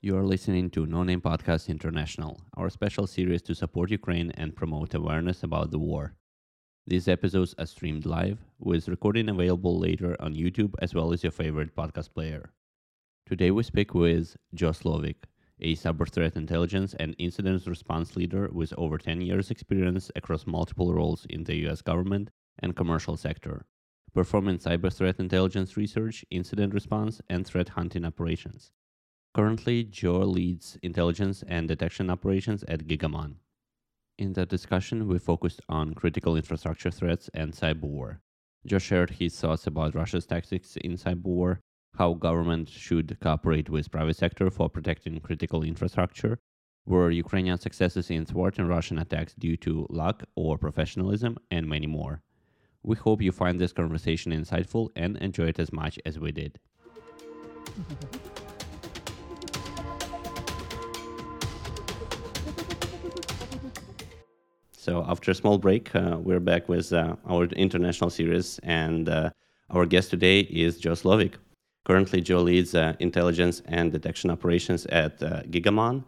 You are listening to No Name Podcast International, our special series to support Ukraine and promote awareness about the war. These episodes are streamed live, with recording available later on YouTube as well as your favorite podcast player. Today we speak with Joe Slovic, a cyber threat intelligence and incident response leader with over 10 years experience across multiple roles in the US government and commercial sector, performing cyber threat intelligence research, incident response, and threat hunting operations. Currently, Joe leads intelligence and detection operations at Gigamon. In the discussion, we focused on critical infrastructure threats and cyber war. Joe shared his thoughts about Russia's tactics in cyber war, how government should cooperate with private sector for protecting critical infrastructure, were Ukrainian successes in thwarting Russian attacks due to luck or professionalism, and many more. We hope you find this conversation insightful and enjoy it as much as we did. So after a small break, we're back with our international series, and our guest today is Joe Slovic. Currently, Joe leads intelligence and detection operations at Gigamon.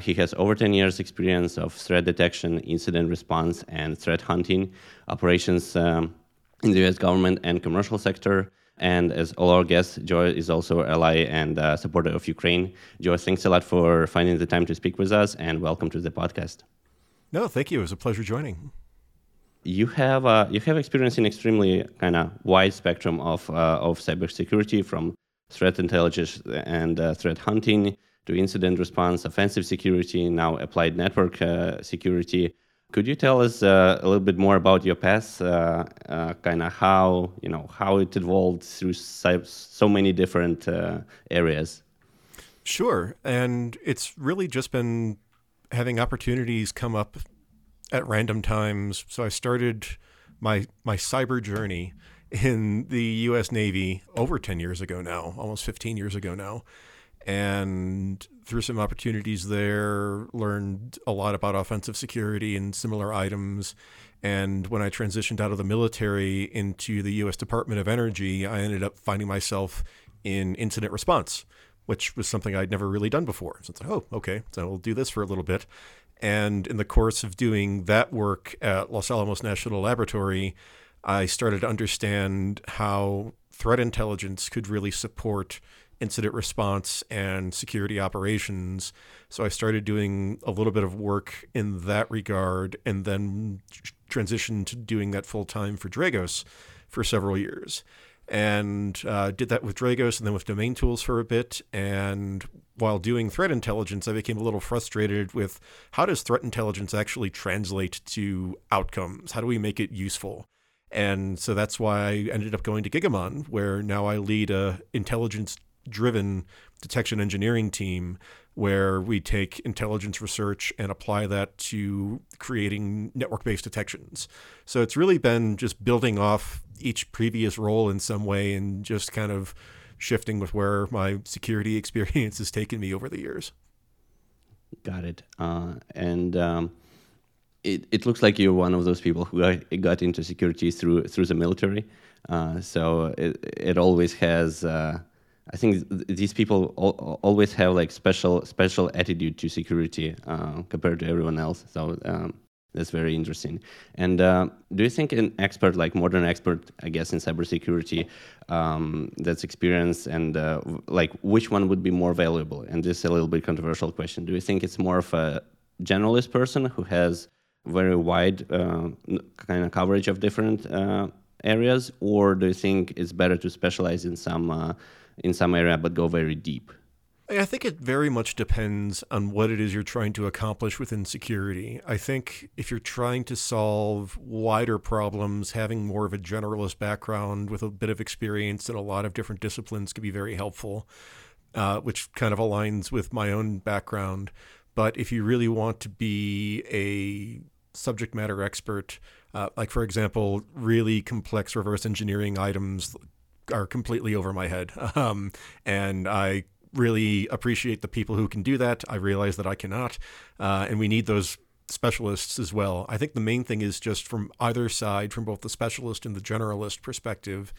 He has over 10 years experience of threat detection, incident response, and threat hunting operations in the U.S. government and commercial sector. And as all our guests, Joe is also an ally and supporter of Ukraine. Joe, thanks a lot for finding the time to speak with us, and welcome to the podcast. No, thank you. It was a pleasure joining. You have experience in extremely kind of wide spectrum of cybersecurity, from threat intelligence and threat hunting to incident response, offensive security, now applied network security. Could you tell us a little bit more about your path, kind of how it evolved through so many different areas? Sure, and it's really just been having opportunities come up at random times. So I started my cyber journey in the U.S. Navy over 10 years ago now, almost 15 years ago now. And through some opportunities there, learned a lot about offensive security and similar items. And when I transitioned out of the military into the U.S. Department of Energy, I ended up finding myself in incident response, which was something I'd never really done before. So it's like, oh, okay, so we'll do this for a little bit. And in the course of doing that work at Los Alamos National Laboratory, I started to understand how threat intelligence could really support incident response and security operations. So I started doing a little bit of work in that regard, and then transitioned to doing that full-time for Dragos for several years. And did that with Dragos and then with Domain Tools for a bit. And while doing threat intelligence, I became a little frustrated with how does threat intelligence actually translate to outcomes? How do we make it useful? And so that's why I ended up going to Gigamon, where now I lead a intelligence-driven detection engineering team where we take intelligence research and apply that to creating network-based detections. So it's really been just building off each previous role in some way and just kind of shifting with where my security experience has taken me over the years. Got it. It looks like you're one of those people who got into security through the military. So it always has... I think these people always have like special attitude to security compared to everyone else. So that's very interesting. And do you think an expert, like modern expert, I guess, in cybersecurity, that's experienced, and like which one would be more valuable? And this is a little bit controversial question. Do you think it's more of a generalist person who has very wide kind of coverage of different areas, or do you think it's better to specialize in some area, but go very deep? I think it very much depends on what it is you're trying to accomplish within security. I think if you're trying to solve wider problems, having more of a generalist background with a bit of experience in a lot of different disciplines could be very helpful, which kind of aligns with my own background. But if you really want to be a subject matter expert, like, for example, really complex reverse engineering items are completely over my head. And I really appreciate the people who can do that. I realize that I cannot. And we need those specialists as well. I think the main thing is just from either side, from both the specialist and the generalist perspective,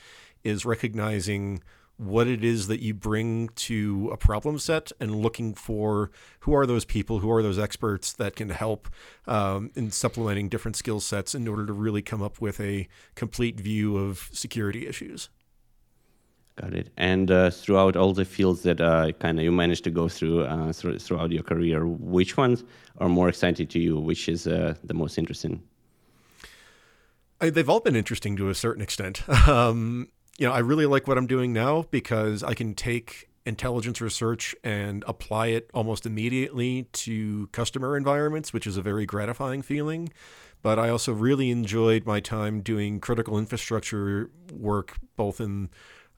is recognizing what it is that you bring to a problem set and looking for who are those people, who are those experts that can help in supplementing different skill sets in order to really come up with a complete view of security issues. Got it. And throughout all the fields that kind of you managed to go through throughout your career, which ones are more exciting to you? Which is the most interesting? They've all been interesting to a certain extent. I really like what I'm doing now because I can take intelligence research and apply it almost immediately to customer environments, which is a very gratifying feeling. But I also really enjoyed my time doing critical infrastructure work, both in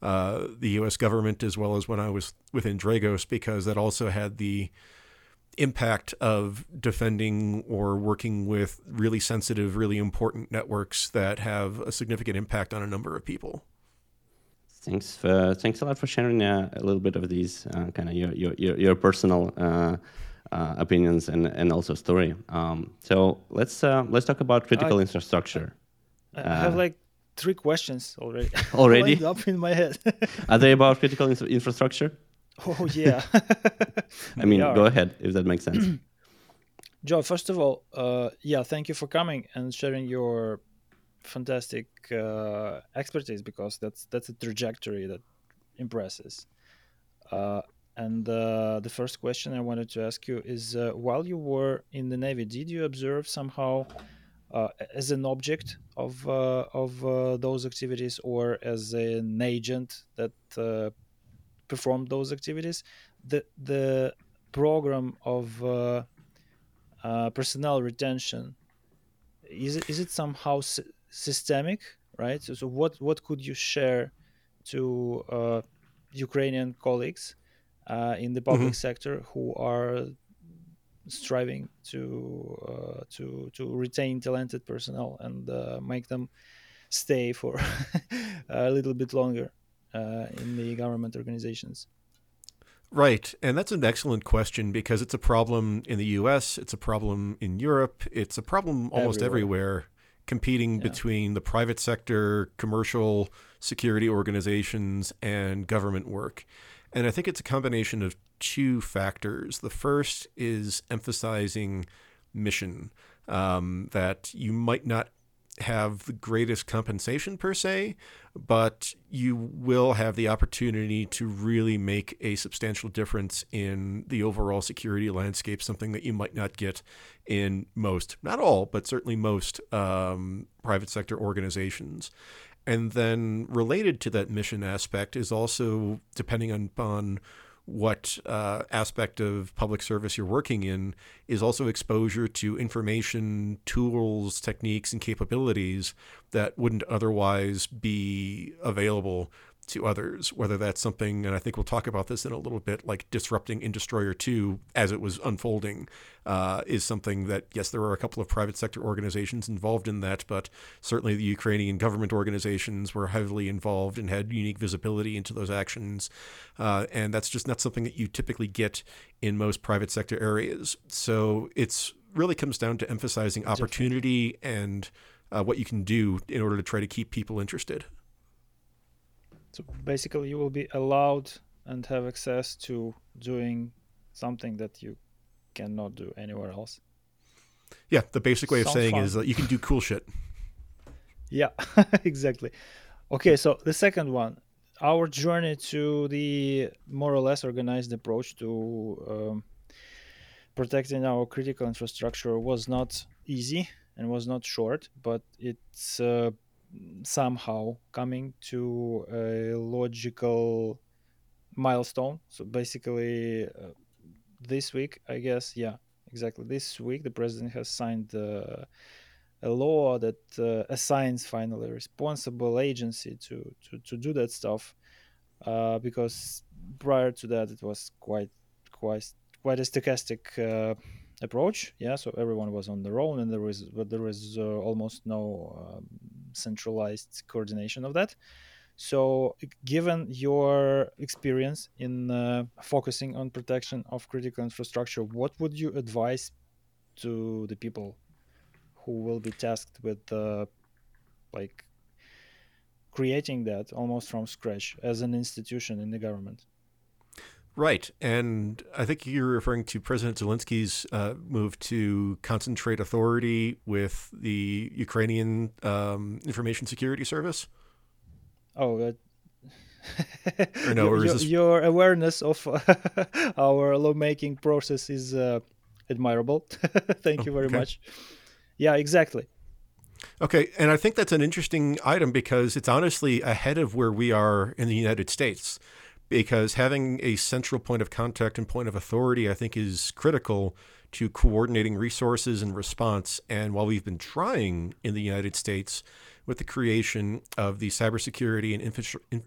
the U.S. government as well as when I was within Dragos, because that also had the impact of defending or working with really sensitive, really important networks that have a significant impact on a number of people. Thanks a lot for sharing a little bit of these kind of your personal opinions and also story. So let's talk about critical infrastructure. I have like 3 questions already. Lined up in my head. Are they about critical infrastructure? Oh yeah. I mean, go ahead if that makes sense. Joe, first of all, thank you for coming and sharing your fantastic expertise, because that's a trajectory that impresses. And the first question I wanted to ask you is, while you were in the Navy, did you observe somehow as an object of those activities, or as an agent that performed those activities, the program of personnel retention? Is it somehow systemic, right? So what could you share to Ukrainian colleagues in the public sector who are striving to retain talented personnel and make them stay for a little bit longer in the government organizations? Right. And that's an excellent question, because it's a problem in the US, it's a problem in Europe, it's a problem almost everywhere, competing between the private sector, commercial security organizations, and government work. And I think it's a combination of 2 factors. The first is emphasizing mission, that you might not have the greatest compensation per se, but you will have the opportunity to really make a substantial difference in the overall security landscape, something that you might not get in most, not all, but certainly most private sector organizations. And then related to that mission aspect is also, depending upon what aspect of public service you're working in, is also exposure to information, tools, techniques, and capabilities that wouldn't otherwise be available to others, whether that's something, and I think we'll talk about this in a little bit, like disrupting Industroyer2 as it was unfolding is something that, yes, there are a couple of private sector organizations involved in that, but certainly the Ukrainian government organizations were heavily involved and had unique visibility into those actions. And that's just not something that you typically get in most private sector areas. So it's really comes down to emphasizing opportunity and what you can do in order to try to keep people interested. So basically, you will be allowed and have access to doing something that you cannot do anywhere else. Yeah, the basic way of saying fun is that you can do cool shit. Yeah, exactly. Okay, so the second one, our journey to the more or less organized approach to protecting our critical infrastructure was not easy and was not short, but it's somehow coming to a logical milestone. So basically this week, I guess, this week the president has signed a law that assigns finally a responsible agency to do that stuff, because prior to that it was quite a stochastic approach. So everyone was on their own, and there was almost no centralized coordination of that. So given your experience in focusing on protection of critical infrastructure, what would you advise to the people who will be tasked with like creating that almost from scratch as an institution in the government. Right. And I think you're referring to President Zelensky's move to concentrate authority with the Ukrainian Information Security Service. Oh, or no, or your awareness of our lawmaking process is admirable. Thank you very much. Yeah, exactly. Okay. And I think that's an interesting item because it's honestly ahead of where we are in the United States. Because having a central point of contact and point of authority, I think, is critical to coordinating resources and response. And while we've been trying in the United States with the creation of the Cybersecurity and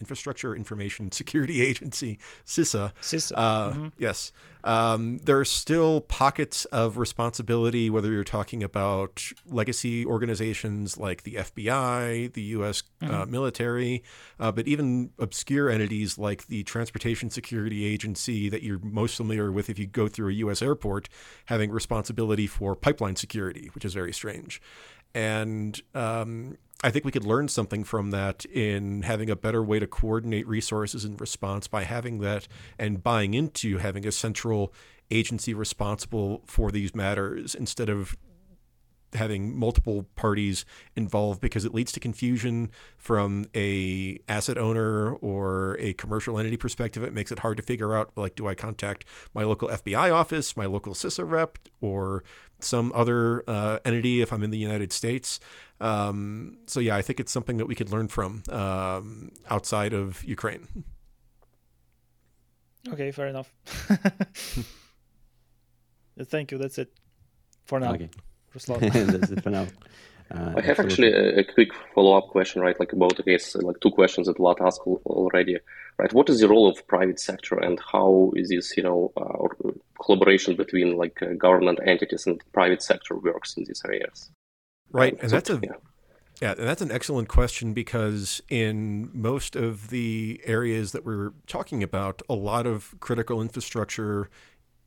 Infrastructure Information Security Agency, CISA, yes, there are still pockets of responsibility, whether you're talking about legacy organizations like the FBI, the U.S. Military, but even obscure entities like the Transportation Security Agency that you're most familiar with if you go through a U.S. airport, having responsibility for pipeline security, which is very strange. And I think we could learn something from that in having a better way to coordinate resources and response by having that and buying into having a central agency responsible for these matters instead of having multiple parties involved, because it leads to confusion from a asset owner or a commercial entity perspective. It makes it hard to figure out, like, do I contact my local FBI office, my local CISA rep, or some other entity if I'm in the United States? So yeah, I think it's something that we could learn from outside of Ukraine. Okay, fair enough. Thank you. That's it for now. Okay. That's it for now. I have actually a quick follow-up question, right? Like about, I guess, like two questions that Vlad asked already, right? What is the role of private sector, and how is this, you know, collaboration between like government entities and private sector works in these areas? Right, and and that's an excellent question, because in most of the areas that we're talking about, a lot of critical infrastructure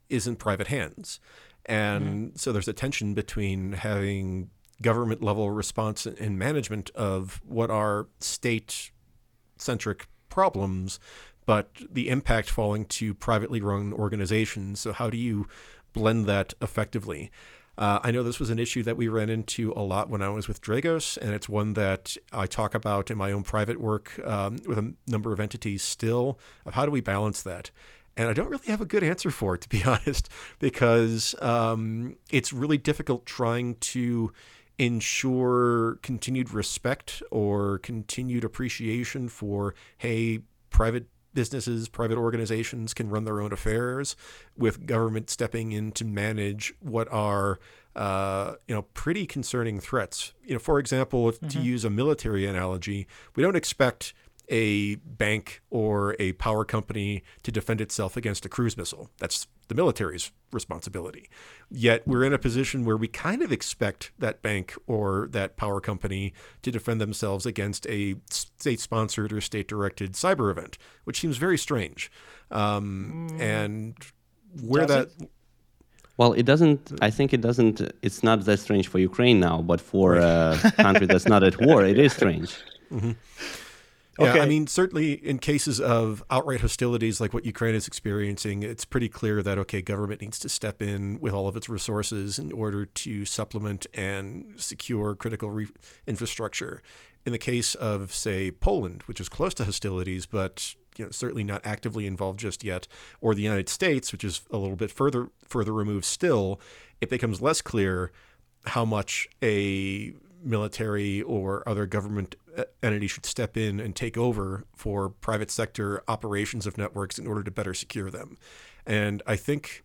is in private hands. And so there's a tension between having government level response and management of what are state centric problems, but the impact falling to privately run organizations. So how do you blend that effectively? I know this was an issue that we ran into a lot when I was with Dragos, and it's one that I talk about in my own private work with a number of entities still, of how do we balance that? And I don't really have a good answer for it, to be honest, because it's really difficult trying to ensure continued respect or continued appreciation for, hey, private businesses, private organizations can run their own affairs, with government stepping in to manage what are, pretty concerning threats. You know, for example, if to use a military analogy, we don't expect a bank or a power company to defend itself against a cruise missile. That's the military's responsibility. Yet we're in a position where we kind of expect that bank or that power company to defend themselves against a state-sponsored or state-directed cyber event, which seems very strange. And where Well, it doesn't, I think it doesn't, it's not that strange for Ukraine now, but for a country that's not at war, it is strange. Yeah, I mean, certainly in cases of outright hostilities like what Ukraine is experiencing, it's pretty clear that, okay, government needs to step in with all of its resources in order to supplement and secure critical infrastructure. In the case of, say, Poland, which is close to hostilities, but certainly not actively involved just yet, or the United States, which is a little bit further removed still, it becomes less clear how much a military or other government entity should step in and take over for private sector operations of networks in order to better secure them. And I think,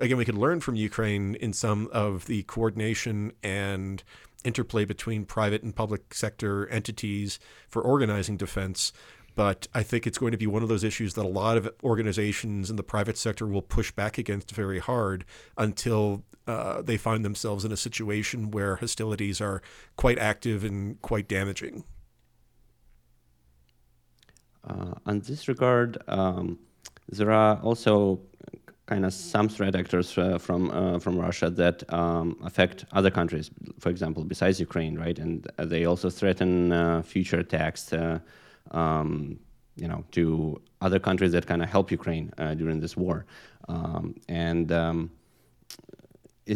again, we could learn from Ukraine in some of the coordination and interplay between private and public sector entities for organizing defense. But I think it's going to be one of those issues that a lot of organizations in the private sector will push back against very hard until they find themselves in a situation where hostilities are quite active and quite damaging. On this regard, there are also kind of some threat actors from Russia that affect other countries, for example, besides Ukraine, right? And they also threaten future attacks, to other countries that kind of help Ukraine during this war.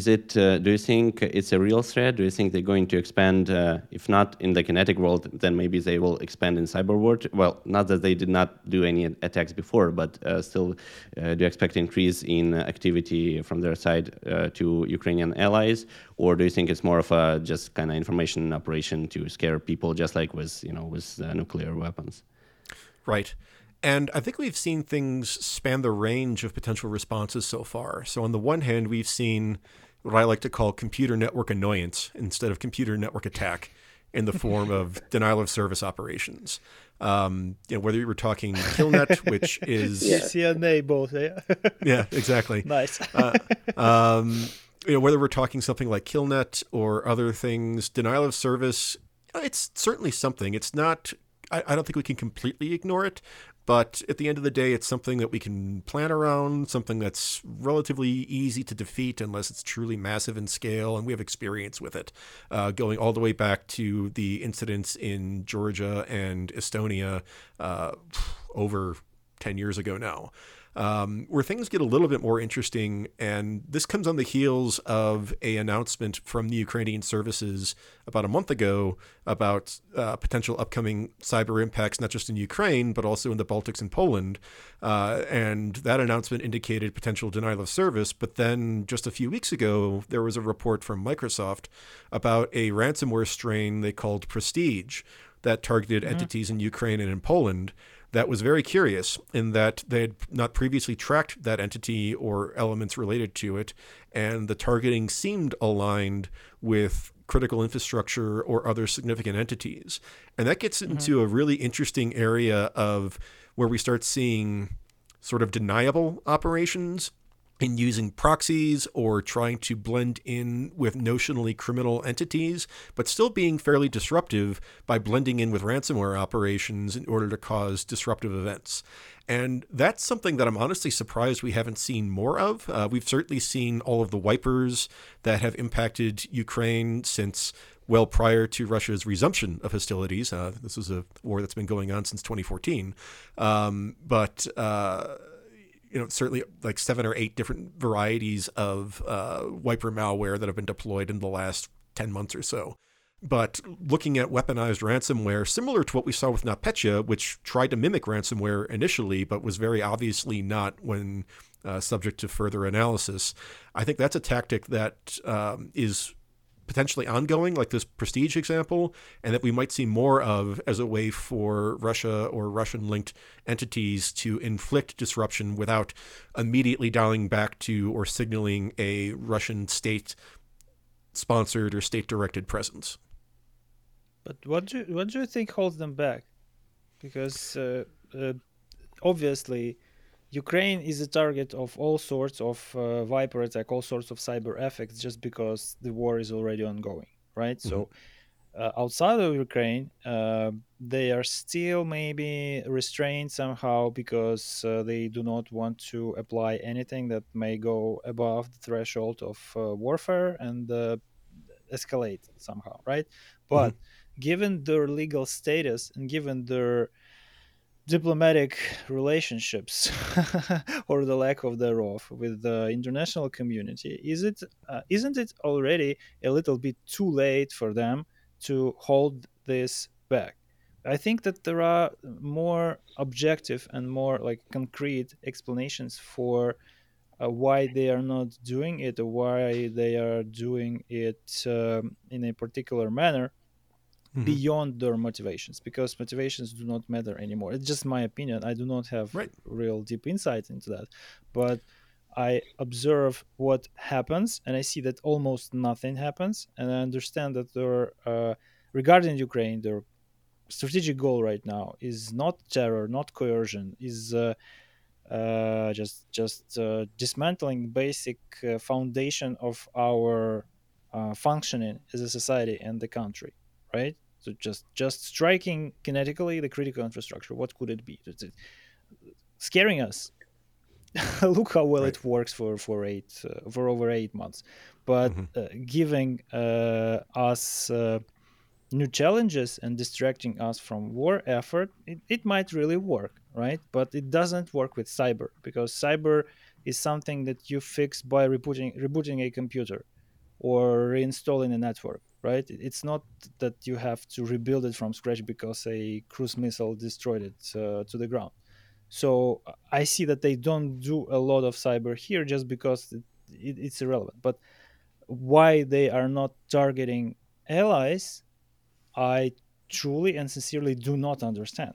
Is it? Do you think it's a real threat? Do you think they're going to expand? If not in the kinetic world, then maybe they will expand in cyber world. Well, not that they did not do any attacks before, but still, do you expect increase in activity from their side to Ukrainian allies, or do you think it's more of a just kind of information operation to scare people, just like with nuclear weapons? Right. And I think we've seen things span the range of potential responses so far. So on the one hand, we've seen what I like to call computer network annoyance instead of computer network attack in the form of denial of service operations. Whether you were talking KillNet, which is... CNA both, yeah. Yeah, exactly. Nice. Whether we're talking something like KillNet or other things, denial of service, it's certainly something. It's not... I don't think we can completely ignore it. But at the end of the day, it's something that we can plan around, something that's relatively easy to defeat unless it's truly massive in scale. And we have experience with it, going all the way back to the incidents in Georgia and Estonia over 10 years ago now, where things get a little bit more interesting. And this comes on the heels of an announcement from the Ukrainian services about a month ago about potential upcoming cyber impacts, not just in Ukraine, but also in the Baltics and Poland. And that announcement indicated potential denial of service. But then just a few weeks ago, there was a report from Microsoft about a ransomware strain they called Prestige that targeted entities in Ukraine and in Poland. That was very curious in that they had not previously tracked that entity or elements related to it, and the targeting seemed aligned with critical infrastructure or other significant entities. And that gets into a really interesting area of where we start seeing sort of deniable operations in using proxies or trying to blend in with notionally criminal entities, but still being fairly disruptive by blending in with ransomware operations in order to cause disruptive events. And that's something that I'm honestly surprised we haven't seen more of. We've certainly seen all of the wipers that have impacted Ukraine since well prior to Russia's resumption of hostilities. This was a war that's been going on since 2014. Certainly like 7 or 8 different varieties of wiper malware that have been deployed in the last 10 months or so. But looking at weaponized ransomware, similar to what we saw with NotPetya, which tried to mimic ransomware initially, but was very obviously not when subject to further analysis. I think that's a tactic that is potentially ongoing, like this Prestige example, and that we might see more of as a way for Russia or Russian-linked entities to inflict disruption without immediately dialing back to or signaling a Russian state-sponsored or state-directed presence. But what do you think holds them back? Because obviously Ukraine is a target of all sorts of Viper attack, all sorts of cyber effects, just because the war is already ongoing, right? Mm-hmm. So outside of Ukraine, they are still maybe restrained somehow because they do not want to apply anything that may go above the threshold of warfare and escalate somehow, right? But given their legal status and given their diplomatic relationships or the lack of thereof with the international community, isn't it already a little bit too late for them to hold this back? I think that there are more objective and more like concrete explanations for why they are not doing it, or why they are doing it in a particular manner. Mm-hmm. Beyond their motivations, because motivations do not matter anymore. It's just my opinion. I do not have real deep insight into that, but I observe what happens, and I see that almost nothing happens. And I understand that regarding Ukraine, their strategic goal right now is not terror, not coercion, is just dismantling basic foundation of our functioning as a society and the country. Right? So just striking kinetically the critical infrastructure. What could it be? It's scaring us. look how well it works for over 8 months. But giving us new challenges and distracting us from war effort, it might really work, right? But it doesn't work with cyber, because cyber is something that you fix by rebooting a computer or reinstalling a network, right? It's not that you have to rebuild it from scratch because a cruise missile destroyed it to the ground. So I see that they don't do a lot of cyber here just because it's irrelevant. But why they are not targeting allies, I truly and sincerely do not understand.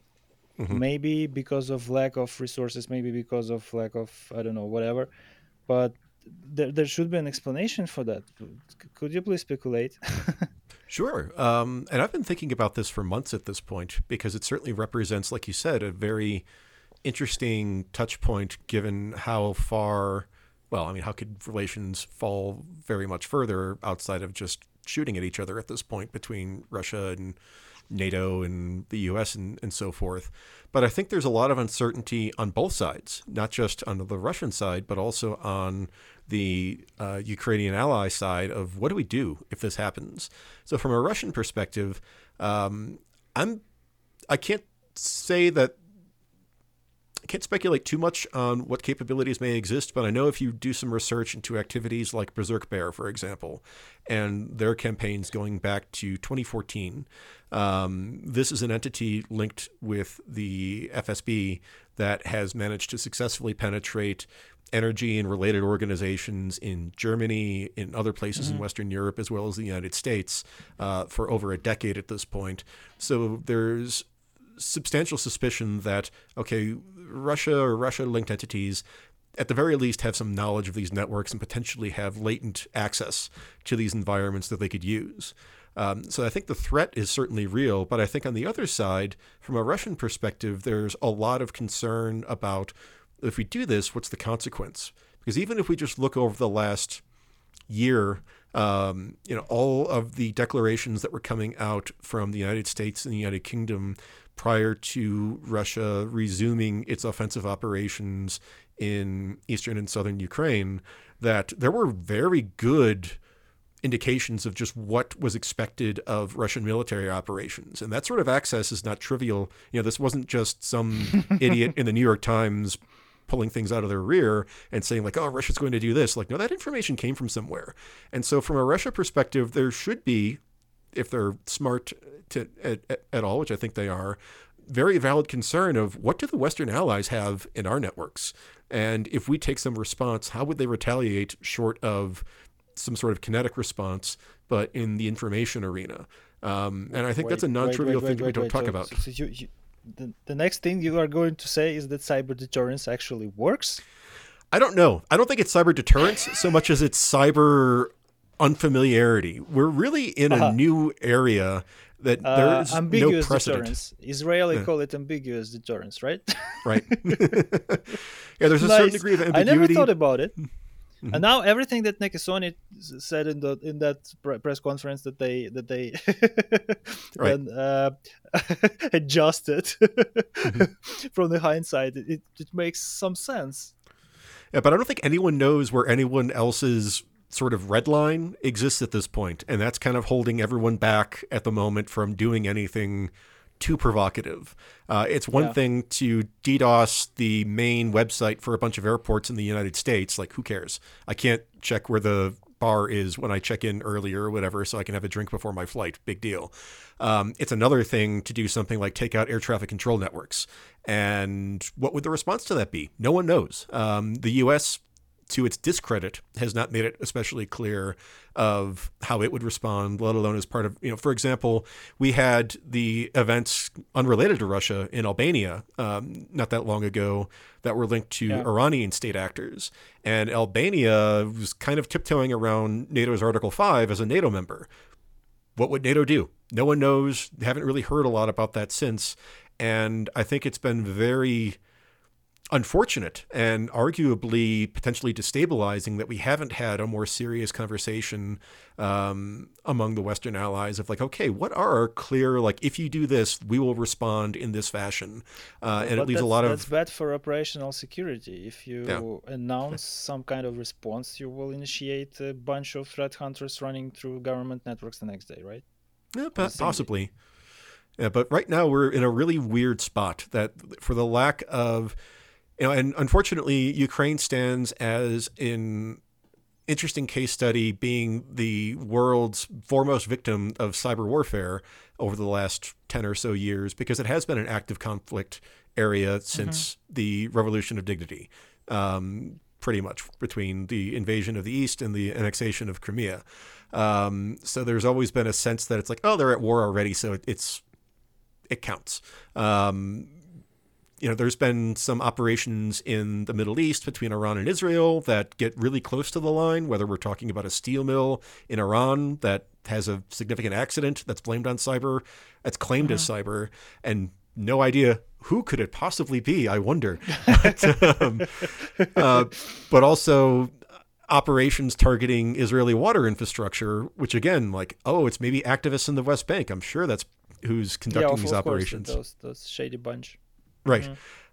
Mm-hmm. Maybe because of lack of resources, maybe because of lack of, I don't know, whatever. But there should be an explanation for that. Could you please speculate? Sure. And I've been thinking about this for months at this point, because it certainly represents, like you said, a very interesting touch point, given how far, well, I mean, how could relations fall very much further outside of just shooting at each other at this point between Russia and NATO and the U.S. and so forth. But I think there's a lot of uncertainty on both sides, not just on the Russian side, but also on the Ukrainian ally side of what do we do if this happens? So from a Russian perspective, I can't speculate too much on what capabilities may exist, but I know if you do some research into activities like Berserk Bear, for example, and their campaigns going back to 2014, this is an entity linked with the FSB that has managed to successfully penetrate energy and related organizations in Germany, in other places in Western Europe, as well as the United States, for over a decade at this point. So there's substantial suspicion that, okay, Russia or Russia-linked entities at the very least have some knowledge of these networks and potentially have latent access to these environments that they could use. So I think the threat is certainly real, but I think on the other side, from a Russian perspective, there's a lot of concern about, if we do this, what's the consequence? Because even if we just look over the last year, all of the declarations that were coming out from the United States and the United Kingdom prior to Russia resuming its offensive operations in eastern and southern Ukraine, that there were very good indications of just what was expected of Russian military operations. And that sort of access is not trivial. You know, this wasn't just some idiot in the New York Times pulling things out of their rear and saying like, oh, Russia's going to do this. Like, no, that information came from somewhere. And so from a Russia perspective, there should be, if they're smart at all, which I think they are, very valid concern of what do the Western allies have in our networks? And if we take some response, how would they retaliate short of some sort of kinetic response, but in the information arena? And I think that's a non-trivial thing that we don't talk about. So the next thing you are going to say is that cyber deterrence actually works? I don't know. I don't think it's cyber deterrence so much as it's cyber unfamiliarity. We're really in a new area that there is no precedent. Deterrence. Israeli call it ambiguous deterrence, right? Right. Yeah, there's a certain degree of ambiguity. I never thought about it. Mm-hmm. And now everything that Nakasone said in that press conference that they adjusted from the hindsight, it makes some sense. Yeah, but I don't think anyone knows where anyone else's sort of red line exists at this point, and that's kind of holding everyone back at the moment from doing anything too provocative. It's one thing to DDoS the main website for a bunch of airports in the United States. Like, who cares? I can't check where the bar is when I check in earlier or whatever, so I can have a drink before my flight. Big deal. It's another thing to do something like take out air traffic control networks. And what would the response to that be? No one knows. The U.S., to its discredit, has not made it especially clear of how it would respond, let alone as part of, for example, we had the events unrelated to Russia in Albania not that long ago that were linked to Iranian state actors. And Albania was kind of tiptoeing around NATO's Article 5 as a NATO member. What would NATO do? No one knows. Haven't really heard a lot about that since. And I think it's been very unfortunate and arguably potentially destabilizing that we haven't had a more serious conversation among the Western allies of like, okay, what are our clear, like, if you do this, we will respond in this fashion. And it leaves a lot of... That's bad for operational security. If you announce some kind of response, you will initiate a bunch of threat hunters running through government networks the next day, right? Yeah, possibly. Yeah, but right now we're in a really weird spot that for the lack of... You know, and unfortunately, Ukraine stands as an interesting case study, being the world's foremost victim of cyber warfare over the last 10 or so years, because it has been an active conflict area since the Revolution of Dignity, pretty much between the invasion of the East and the annexation of Crimea. So there's always been a sense that it's like, oh, they're at war already, so it counts. You know, there's been some operations in the Middle East between Iran and Israel that get really close to the line, whether we're talking about a steel mill in Iran that has a significant accident that's blamed on cyber, that's claimed as cyber, and no idea who could it possibly be, I wonder. But also operations targeting Israeli water infrastructure, which again, like, oh, it's maybe activists in the West Bank. I'm sure that's who's conducting these operations. Those shady bunch. Right.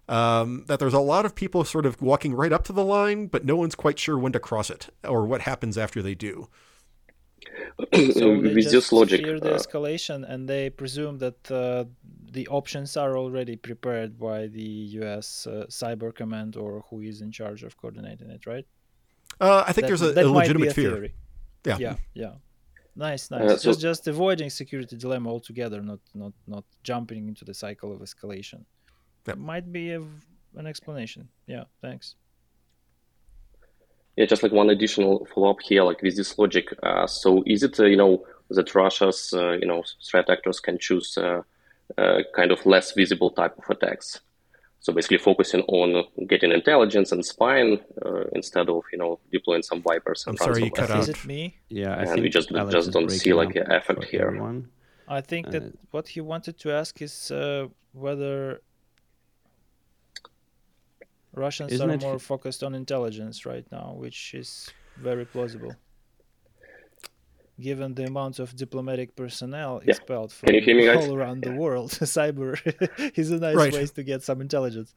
That there's a lot of people sort of walking right up to the line, but no one's quite sure when to cross it or what happens after they do. So they just fear the escalation, and they presume that the options are already prepared by the U.S. Cyber Command or who is in charge of coordinating it, right? I think there's a legitimate fear. Yeah. Nice. Just avoiding security dilemma altogether, not jumping into the cycle of escalation. That might be an explanation. Yeah, thanks. Yeah, just like one additional follow-up here, like with this logic. So is it, that Russia's, threat actors can choose kind of less visible type of attacks? So basically focusing on getting intelligence and spying instead of, deploying some Vipers. I'm sorry, you cut out. Is it me? Yeah, I think we just don't see like an effect here. Everyone. I think that what he wanted to ask is whether... Russians are more focused on intelligence right now, which is very plausible, given the amount of diplomatic personnel expelled from all around the world. Cyber is a nice way to get some intelligence.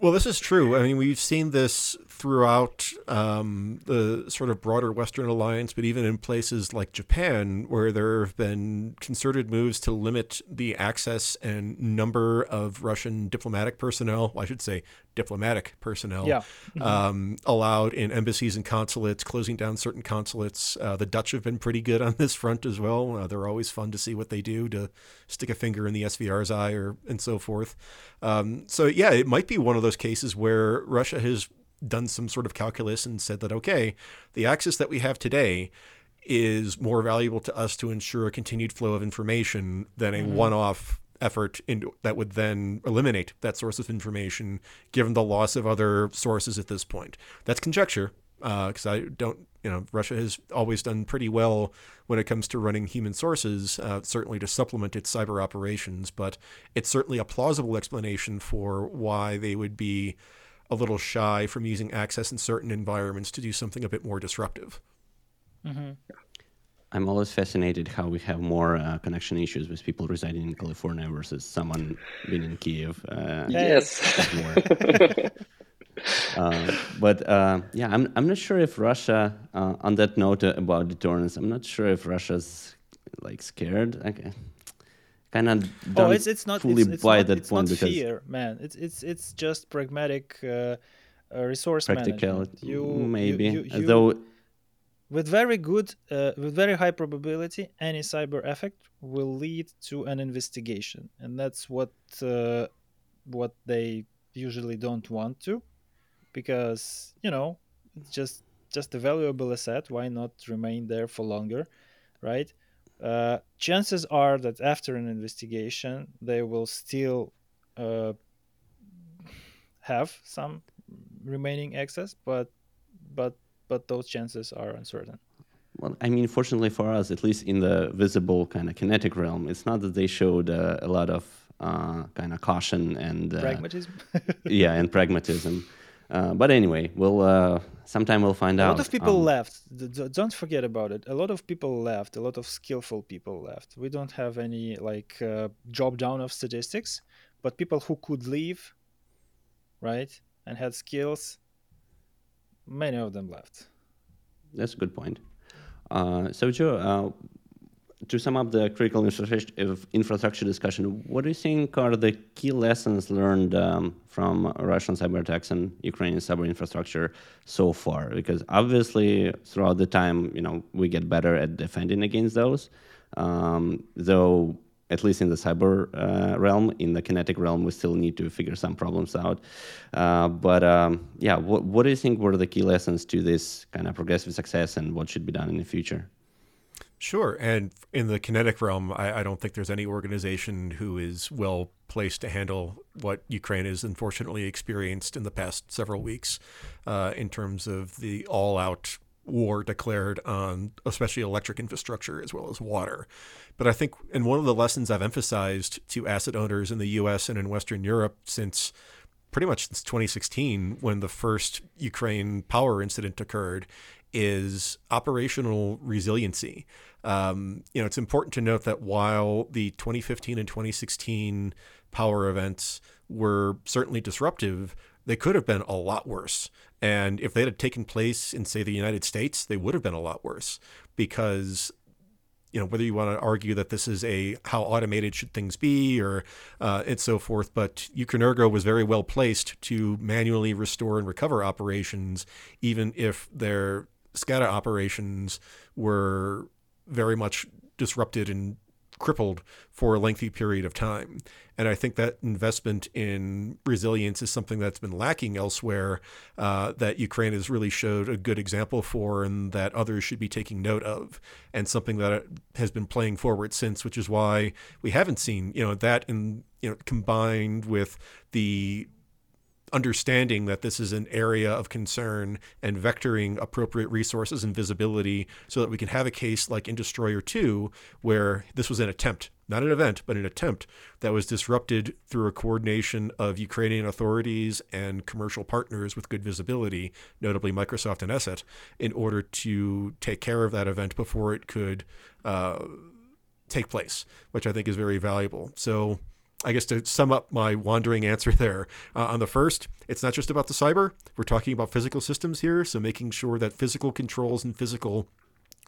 Well, this is true. I mean, we've seen this throughout the sort of broader Western alliance, but even in places like Japan, where there have been concerted moves to limit the access and number of Russian diplomatic personnel, well, I should say diplomatic personnel, allowed in embassies and consulates, closing down certain consulates. The Dutch have been pretty good on this front as well. They're always fun to see what they do, to stick a finger in the SVR's eye and so forth. So, it might be one of those cases where Russia has done some sort of calculus and said that, okay, the access that we have today is more valuable to us to ensure a continued flow of information than a one-off effort that would then eliminate that source of information, given the loss of other sources at this point. That's conjecture, because Russia has always done pretty well when it comes to running human sources, certainly to supplement its cyber operations. But it's certainly a plausible explanation for why they would be a little shy from using access in certain environments to do something a bit more disruptive. Mm-hmm. I'm always fascinated how we have more connection issues with people residing in California versus someone being in Kiev. Yes. But I'm not sure if Russia, on that note about deterrence, I'm not sure if Russia's like scared. Okay. It's not fear, man. It's just pragmatic resource management. Though. With very high probability, any cyber effect will lead to an investigation, and that's what they usually don't want to, because it's just a valuable asset. Why not remain there for longer, right? Chances are that after an investigation, they will still have some remaining access, but those chances are uncertain. Well, I mean, fortunately for us, at least in the visible kind of kinetic realm, it's not that they showed a lot of kind of caution and pragmatism. Yeah, and pragmatism. But anyway, we'll sometime we'll find out. A lot of people left. Don't forget about it. A lot of people left. A lot of skillful people left. We don't have any like drop down of statistics, but people who could leave, right, and had skills, many of them left. That's a good point. So Joe, to sum up the critical infrastructure discussion, what do you think are the key lessons learned from Russian cyber attacks and Ukrainian cyber infrastructure so far? Because obviously, throughout the time, you know, we get better at defending against those. Though, at least in the cyber realm, in the kinetic realm, we still need to figure some problems out. But what do you think were the key lessons to this kind of progressive success, and what should be done in the future? Sure. And in the kinetic realm, I don't think there's any organization who is well placed to handle what Ukraine has unfortunately experienced in the past several weeks in terms of the all-out war declared on especially electric infrastructure as well as water. But I think, and one of the lessons I've emphasized to asset owners in the U.S. and in Western Europe since pretty much since 2016, when the first Ukraine power incident occurred, is operational resiliency. You know, it's important to note that while the 2015 and 2016 power events were certainly disruptive, they could have been a lot worse. And if they had taken place in, say, the United States, they would have been a lot worse because, you know, whether you want to argue that this is a how automated should things be or and so forth, but Ukrenergo was very well placed to manually restore and recover operations, even if their SCADA operations were very much disrupted and crippled for a lengthy period of time. And I think that investment in resilience is something that's been lacking elsewhere that Ukraine has really showed a good example for and that others should be taking note of, and something that has been playing forward since, which is why we haven't seen, you know, that and, you know, combined with the understanding that this is an area of concern and vectoring appropriate resources and visibility so that we can have a case like Industroyer2, where this was an attempt, not an event, but an attempt that was disrupted through a coordination of Ukrainian authorities and commercial partners with good visibility, notably Microsoft and ESET, in order to take care of that event before it could take place, which I think is very valuable. So I guess to sum up my wandering answer there, on the first, it's not just about the cyber. We're talking about physical systems here. So making sure that physical controls and physical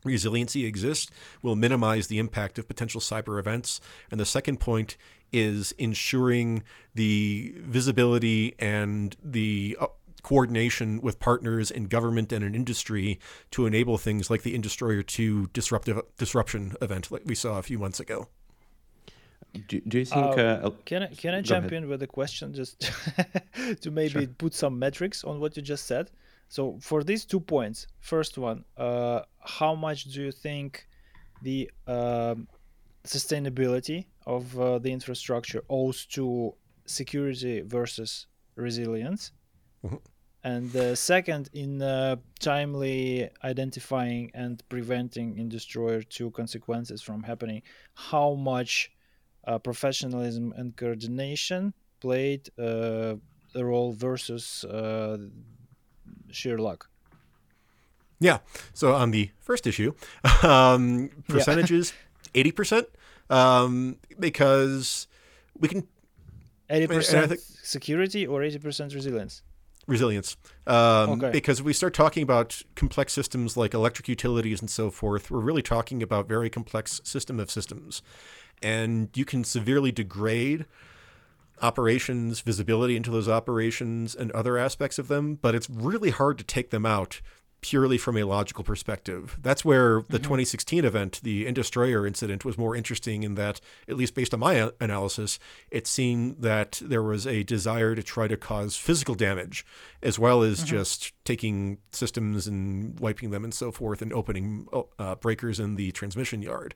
resiliency exist will minimize the impact of potential cyber events. And the second point is ensuring the visibility and the coordination with partners in government and in industry to enable things like the Industroyer2 disruption event like we saw a few months ago. Do you think? Can I jump ahead in with a question just to maybe put some metrics on what you just said? So for these 2 points, first one, how much do you think the sustainability of the infrastructure owes to security versus resilience? Mm-hmm. And second, in timely identifying and preventing Industroyer2 consequences from happening, how much professionalism and coordination played a role versus sheer luck? Yeah. So on the first issue, percentages, 80%, because we can... 80% security or 80% resilience? Resilience. Okay. Because we start talking about complex systems like electric utilities and so forth, we're really talking about very complex system of systems. And you can severely degrade operations, visibility into those operations and other aspects of them, but it's really hard to take them out purely from a logical perspective. That's where the 2016 event, the Industroyer incident, was more interesting in that, at least based on my analysis, it seemed that there was a desire to try to cause physical damage as well as just taking systems and wiping them and so forth and opening breakers in the transmission yard.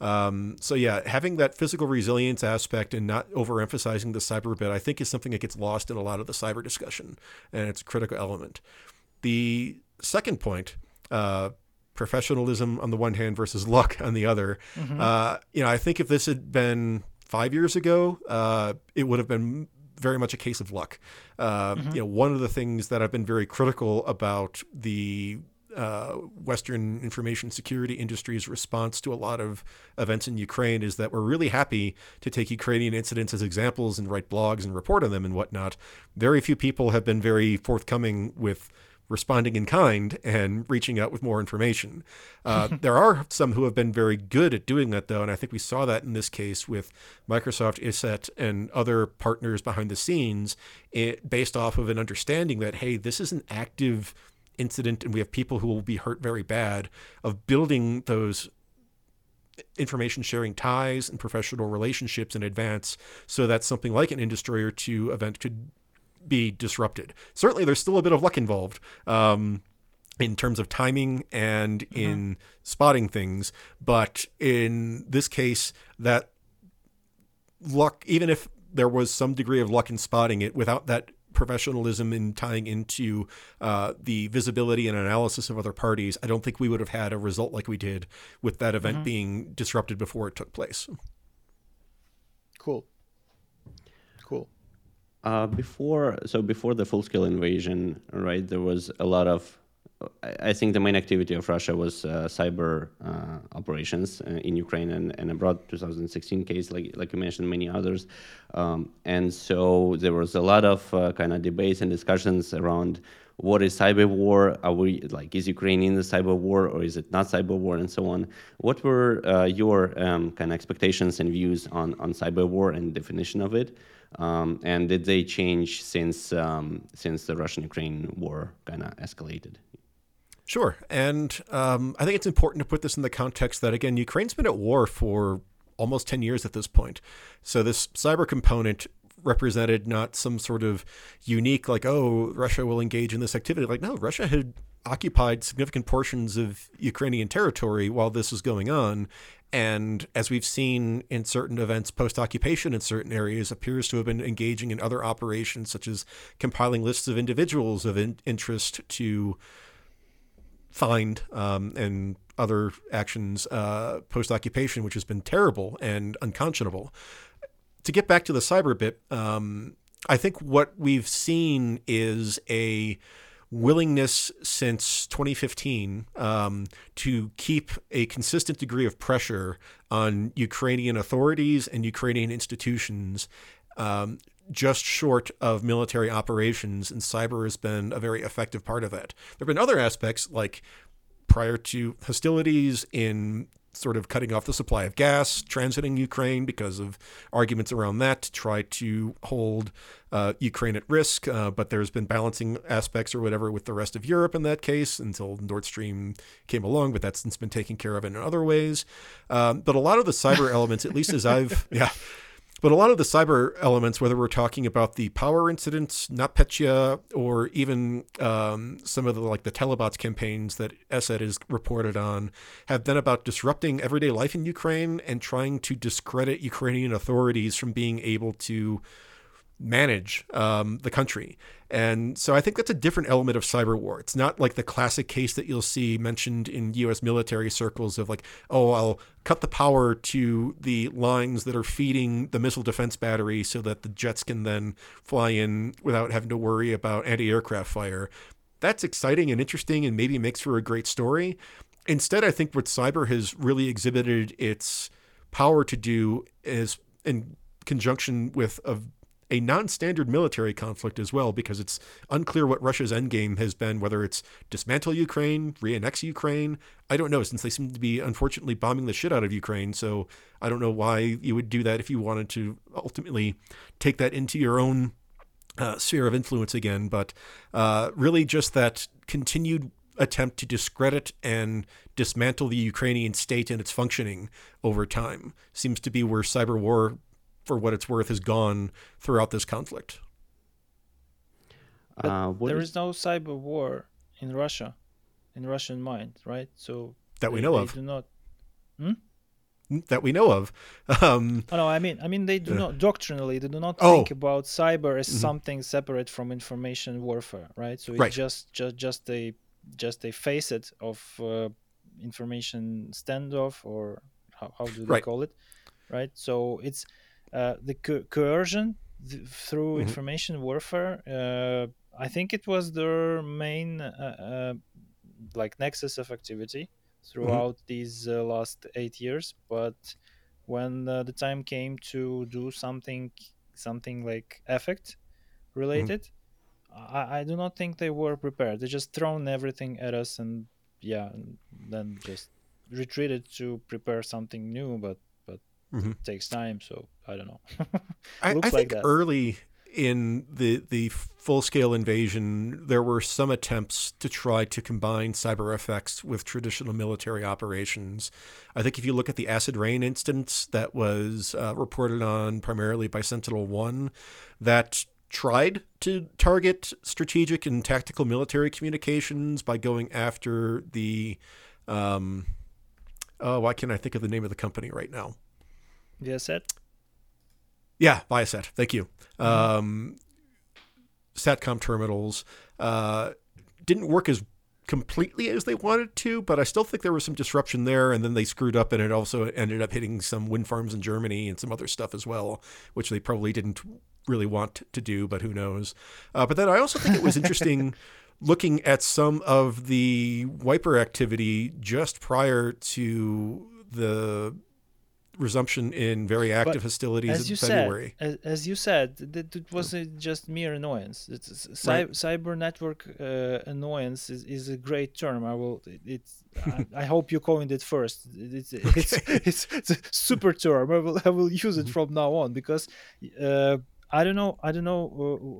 So yeah, having that physical resilience aspect and not overemphasizing the cyber bit, I think, is something that gets lost in a lot of the cyber discussion, and it's a critical element. The second point, professionalism on the one hand versus luck on the other, I think if this had been 5 years ago, it would have been very much a case of luck. You know, one of the things that I've been very critical about the Western information security industry's response to a lot of events in Ukraine is that we're really happy to take Ukrainian incidents as examples and write blogs and report on them and whatnot. Very few people have been very forthcoming with responding in kind and reaching out with more information. There are some who have been very good at doing that, though, and I think we saw that in this case with Microsoft, ESET, and other partners behind the scenes, based off of an understanding that, hey, this is an active incident and we have people who will be hurt very bad, of building those information sharing ties and professional relationships in advance so that something like an Industroyer2 event could be disrupted. Certainly there's still a bit of luck involved in terms of timing and in spotting things, but in this case, that luck, even if there was some degree of luck in spotting it, without that professionalism in tying into the visibility and analysis of other parties, I don't think we would have had a result like we did with that event being disrupted before it took place. Cool. Before the full-scale invasion, right, there was a lot of, I think the main activity of Russia was cyber operations in Ukraine and abroad, 2016 case, like you mentioned, many others. And so there was a lot of kind of debates and discussions around what is cyber war? Are we, like, is Ukraine in the cyber war or is it not cyber war, and so on? What were your kind of expectations and views on cyber war and definition of it? And did they change since the Russian-Ukraine war kind of escalated? Sure. And I think it's important to put this in the context that, again, Ukraine's been at war for almost 10 years at this point. So this cyber component represented not some sort of unique, like, oh, Russia will engage in this activity. Like, no, Russia had occupied significant portions of Ukrainian territory while this was going on. And as we've seen in certain events, post-occupation in certain areas appears to have been engaging in other operations, such as compiling lists of individuals of interest to find and other actions post-occupation, which has been terrible and unconscionable. To get back to the cyber bit, I think what we've seen is a willingness since 2015 to keep a consistent degree of pressure on Ukrainian authorities and Ukrainian institutions, just short of military operations, and cyber has been a very effective part of that. There have been other aspects, like prior to hostilities, in sort of cutting off the supply of gas transiting Ukraine because of arguments around that to try to hold Ukraine at risk. But there's been balancing aspects or whatever with the rest of Europe in that case until Nord Stream came along, but that's since been taken care of in other ways. But a lot of the cyber elements, at least as I've, but a lot of the cyber elements, whether we're talking about the power incidents, NotPetya, or even some of the, like, the telebots campaigns that ESET is reported on, have been about disrupting everyday life in Ukraine and trying to discredit Ukrainian authorities from being able to manage the country. And so I think that's a different element of cyber war. It's not like the classic case that you'll see mentioned in U.S. military circles of, like, oh, I'll cut the power to the lines that are feeding the missile defense battery so that the jets can then fly in without having to worry about anti-aircraft fire. That's exciting and interesting and maybe makes for a great story. Instead, I think what cyber has really exhibited its power to do is in conjunction with a non-standard military conflict as well, because it's unclear what Russia's endgame has been, whether it's dismantle Ukraine, re-annex Ukraine. I don't know, since they seem to be, unfortunately, bombing the shit out of Ukraine. So I don't know why you would do that if you wanted to ultimately take that into your own sphere of influence again. But really just that continued attempt to discredit and dismantle the Ukrainian state and its functioning over time seems to be where cyber war, for what it's worth, has gone throughout this conflict. There is no cyber war in Russia, in Russian mind, right? So that we know of. They do not. That we know of. I mean, they do not doctrinally. They do not think about cyber as something separate from information warfare, right? So it's just a facet of information standoff, or how do they call it, right? So it's. the coercion through mm-hmm. information warfare. I think it was their main like nexus of activity throughout mm-hmm. these last 8 years. But when the time came to do something like effect related, mm-hmm. I do not think they were prepared. They just thrown everything at us and then just retreated to prepare something new, but mm-hmm. it takes time, so I don't know. I think that. Early in the full-scale invasion, there were some attempts to try to combine cyber effects with traditional military operations. I think if you look at the Acid Rain instance that was reported on primarily by Sentinel-1, that tried to target strategic and tactical military communications by going after the... why can't I think of the name of the company right now? Viasat? Yeah, Viasat. Thank you. SATCOM terminals didn't work as completely as they wanted to, but I still think there was some disruption there, and then they screwed up, and it also ended up hitting some wind farms in Germany and some other stuff as well, which they probably didn't really want to do, but who knows. But then I also think it was interesting... looking at some of the wiper activity just prior to the resumption in very active hostilities in February. As you said, it wasn't just mere annoyance. It's cyber network annoyance is a great term. I hope you coined it first. It's a super term. I will use it from now on because. I don't know.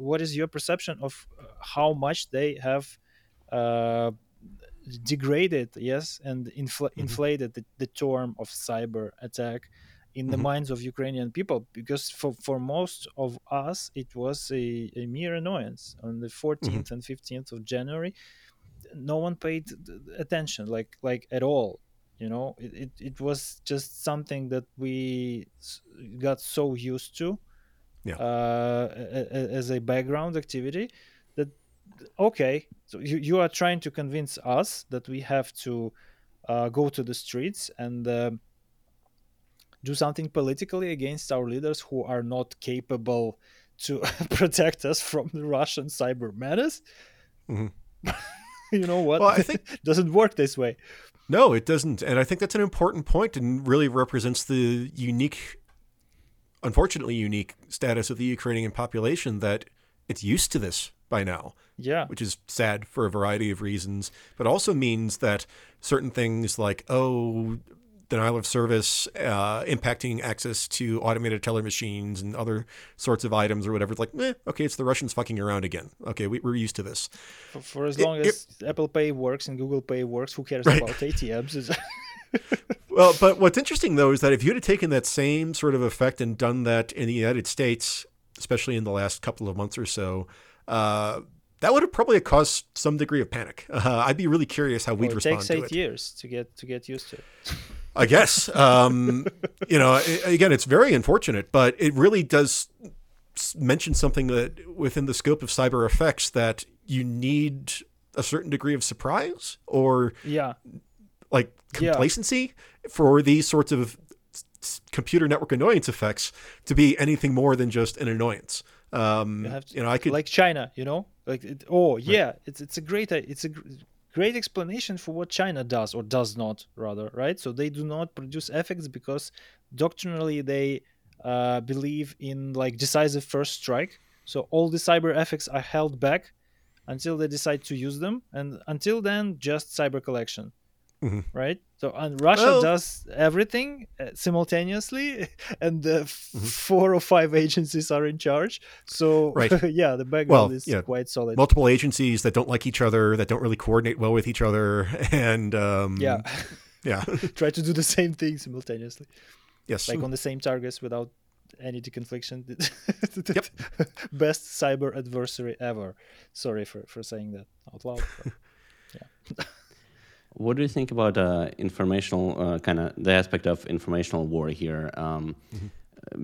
What is your perception of how much they have degraded, and inflated the term of cyber attack in the minds of Ukrainian people? Because for most of us, it was a mere annoyance. On the 14th and 15th of January, no one paid attention, like at all. You know, it was just something that we got so used to. Yeah. As a background activity that, okay, so you are trying to convince us that we have to go to the streets and do something politically against our leaders who are not capable to protect us from the Russian cyber menace. Mm-hmm. You know what? Well, I think it doesn't work this way. No, it doesn't. And I think that's an important point and really represents the unfortunately unique status of the Ukrainian population, that it's used to this by now, which is sad for a variety of reasons, but also means that certain things like, denial of service, impacting access to automated teller machines and other sorts of items or whatever. It's like, okay, it's the Russians fucking around again. Okay, we're used to this. For as long as Apple Pay works and Google Pay works, who cares about ATMs? Well, but what's interesting, though, is that if you had taken that same sort of effect and done that in the United States, especially in the last couple of months or so, that would have probably caused some degree of panic. I'd be really curious how we'd respond to it. It takes 8 years to get used to it. I guess. Again, it's very unfortunate, but it really does mention something that within the scope of cyber effects that you need a certain degree of surprise or... like complacency for these sorts of computer network annoyance effects to be anything more than just an annoyance. I could like China, it's a great explanation for what China does or does not, rather, right? So they do not produce effects because doctrinally they believe in like decisive first strike. So all the cyber effects are held back until they decide to use them, and until then, just cyber collection. Mm-hmm. Right, so and Russia does everything simultaneously, and the four or five agencies are in charge. So the background is quite solid. Multiple agencies that don't like each other, that don't really coordinate well with each other, and try to do the same thing simultaneously. Yes, like on the same targets without any deconfliction. Best cyber adversary ever. Sorry for saying that out loud. But, yeah. What do you think about informational the aspect of informational war here?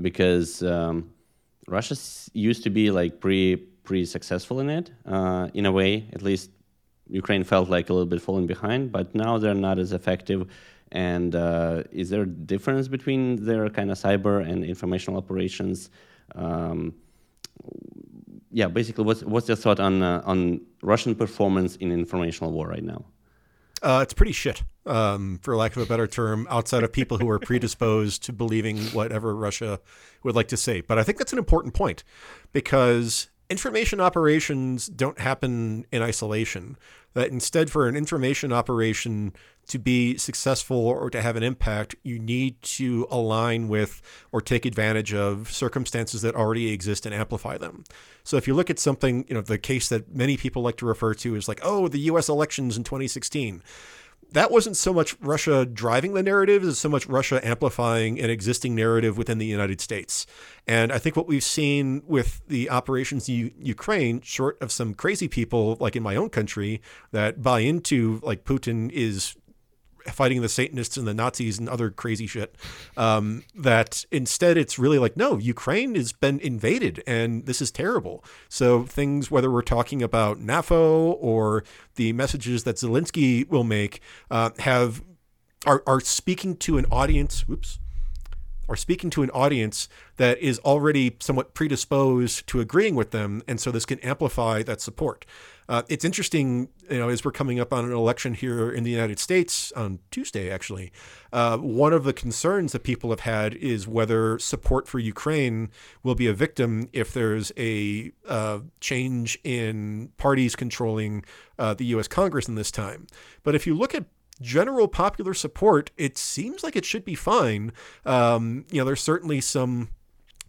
Because Russia used to be like pretty successful in it, in a way. At least Ukraine felt like a little bit falling behind, but now they're not as effective And is there a difference between their kind of cyber and informational operations? Yeah, basically, what's your thought on Russian performance in informational war right now? It's pretty shit, for lack of a better term, outside of people who are predisposed to believing whatever Russia would like to say. But I think that's an important point, because information operations don't happen in isolation. That instead, for an information operation to be successful or to have an impact, you need to align with or take advantage of circumstances that already exist and amplify them. So if you look at something, you know, the case that many people like to refer to is like, oh, the US elections in 2016. That wasn't so much Russia driving the narrative as so much Russia amplifying an existing narrative within the United States. And I think what we've seen with the operations in Ukraine, short of some crazy people like in my own country that buy into like Putin is fighting the Satanists and the Nazis and other crazy shit, that instead it's really like, no, Ukraine has been invaded and this is terrible. So things, whether we're talking about NAFO or the messages that Zelenskyy will make, are speaking to an audience, are speaking to an audience that is already somewhat predisposed to agreeing with them. And so this can amplify that support. It's interesting, you know, as we're coming up on an election here in the United States on Tuesday, actually, one of the concerns that people have had is whether support for Ukraine will be a victim if there's a change in parties controlling the U.S. Congress in this time. But if you look at general popular support, it seems like it should be fine. You know, there's certainly some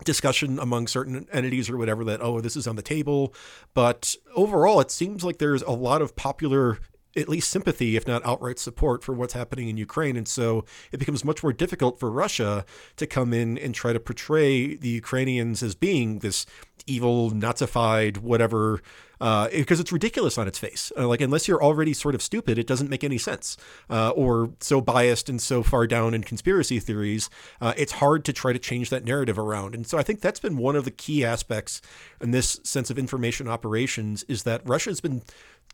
discussion among certain entities or whatever that, oh, this is on the table. But overall, it seems like there's a lot of popular, at least sympathy, if not outright support for what's happening in Ukraine. And so it becomes much more difficult for Russia to come in and try to portray the Ukrainians as being this evil, Nazified, whatever, because it's ridiculous on its face. Like, unless you're already sort of stupid, it doesn't make any sense, or so biased and so far down in conspiracy theories. It's hard to try to change that narrative around. And so I think that's been one of the key aspects in this sense of information operations, is that Russia has been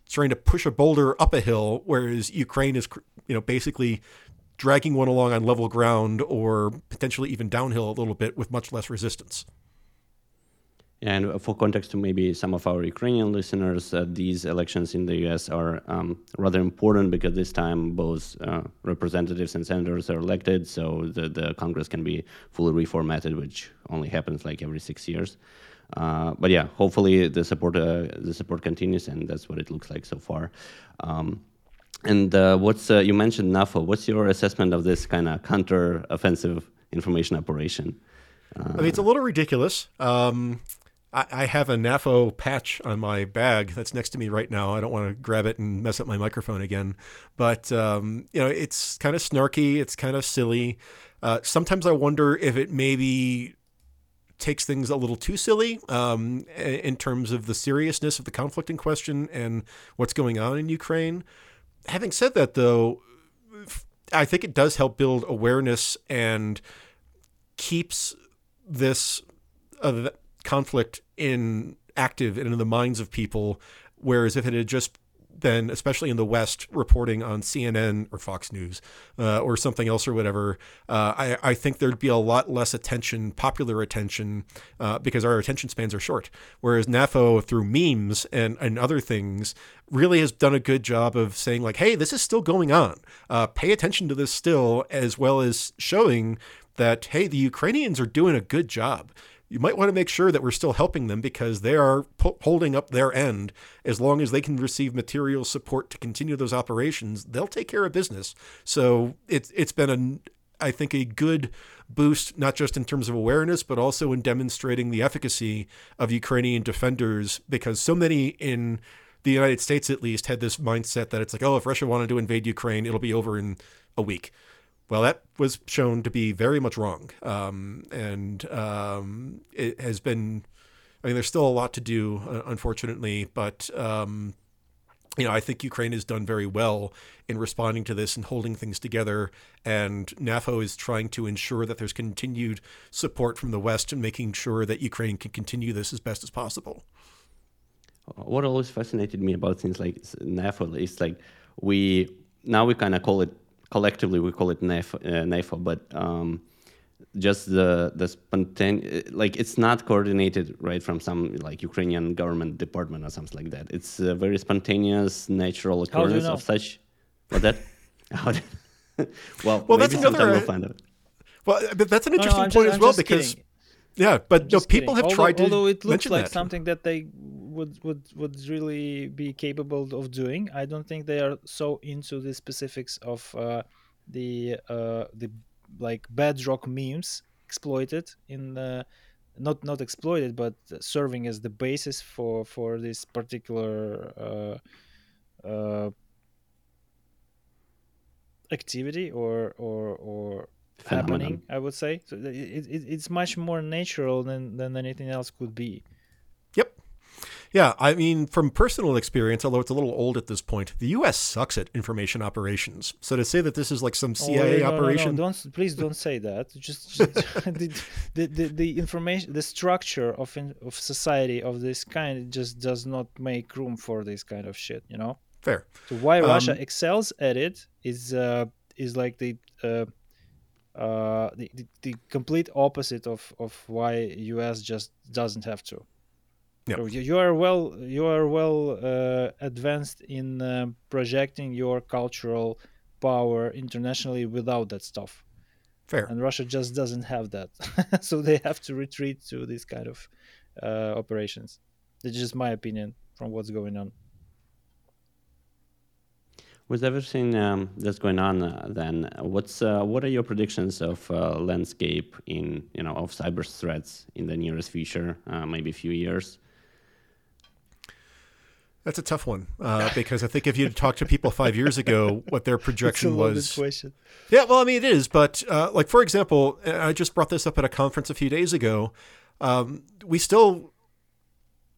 trying to push a boulder up a hill, whereas Ukraine is, you know, basically dragging one along on level ground or potentially even downhill a little bit with much less resistance. And for context to maybe some of our Ukrainian listeners, these elections in the U.S. are rather important because this time both representatives and senators are elected, so the Congress can be fully reformatted, which only happens like every 6 years. But yeah, hopefully the support continues, and that's what it looks like so far. And what's you mentioned NAFO? What's your assessment of this kind of counter-offensive information operation? I mean, it's a little ridiculous. I have a NAFO patch on my bag that's next to me right now. I don't want to grab it and mess up my microphone again. But, you know, it's kind of snarky. It's kind of silly. Sometimes I wonder if it maybe takes things a little too silly in terms of the seriousness of the conflict in question and what's going on in Ukraine. Having said that, though, I think it does help build awareness and keeps this conflict active and in the minds of people, whereas if it had just been, especially in the West, reporting on CNN or Fox News or something else or whatever, I think there'd be a lot less attention, popular attention, because our attention spans are short. Whereas NAFO, through memes and other things, really has done a good job of saying like, hey, this is still going on. Pay attention to this still, as well as showing that, hey, the Ukrainians are doing a good job. You might want to make sure that we're still helping them because they are holding up their end. As long as they can receive material support to continue those operations, they'll take care of business. So it's been, I think, a good boost, not just in terms of awareness, but also in demonstrating the efficacy of Ukrainian defenders, because so many in the United States, at least, had this mindset that it's like, oh, if Russia wanted to invade Ukraine, it'll be over in a week. Well, that was shown to be very much wrong. And it has been, I mean, there's still a lot to do, unfortunately, but, you know, I think Ukraine has done very well in responding to this and holding things together. And NAFO is trying to ensure that there's continued support from the West and making sure that Ukraine can continue this as best as possible. What always fascinated me about things like NAFO is like, now we kind of call it collectively we call it NAFO, but just the spontaneous, like, it's not coordinated right from some like Ukrainian government department or something like that. It's a very spontaneous, natural occurrence of such. What's that? Well, maybe sometime we'll find out. Well, but that's an interesting point as well, because people have tried to. Although it looks like something that they would really be capable of doing, I don't think they are so into the specifics of the like bedrock memes exploited in not exploited, but serving as the basis for this particular activity or happening, I would say. So it's much more natural than anything else could be. Yep. Yeah, I mean, from personal experience, although it's a little old at this point, the U.S. sucks at information operations. So to say that this is like some CIA operation, please don't say that. Just the information, the structure of society of this kind just does not make room for this kind of shit. You know, fair. So why Russia excels at it is like the complete opposite of why U.S. just doesn't have to. Yep. So you are well advanced in projecting your cultural power internationally without that stuff. Fair. And Russia just doesn't have that, so they have to retreat to these kind of operations. That's just my opinion from what's going on. With everything that's going on, then what are your predictions of landscape in of cyber threats in the nearest future, maybe a few years? That's a tough one because I think if you had talked to people 5 years ago, what their projection was. Question. Yeah, well, I mean, it is. But like, for example, I just brought this up at a conference a few days ago. We still,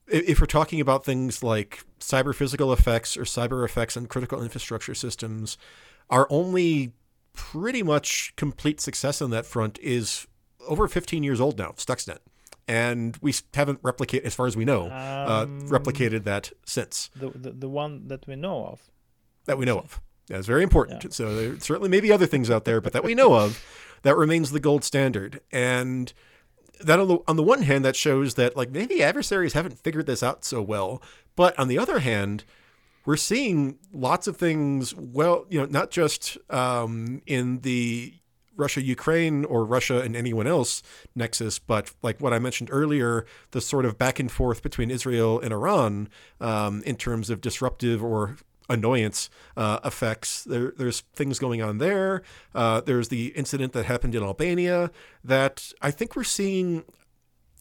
if we're talking about things like cyber physical effects or cyber effects on critical infrastructure systems, our only pretty much complete success on that front is over 15 years old now, Stuxnet. And we haven't replicated, as far as we know, replicated that since. The one that we know of. That we know of. That's very important. Yeah. So there certainly may be other things out there, but that we know of, that remains the gold standard. And that on the one hand, that shows that like maybe adversaries haven't figured this out so well. But on the other hand, we're seeing lots of things, well, not just in the Russia-Ukraine or Russia and anyone else nexus, but like what I mentioned earlier, the sort of back and forth between Israel and Iran in terms of disruptive or annoyance effects. There's things going on there. There's the incident that happened in Albania that I think we're seeing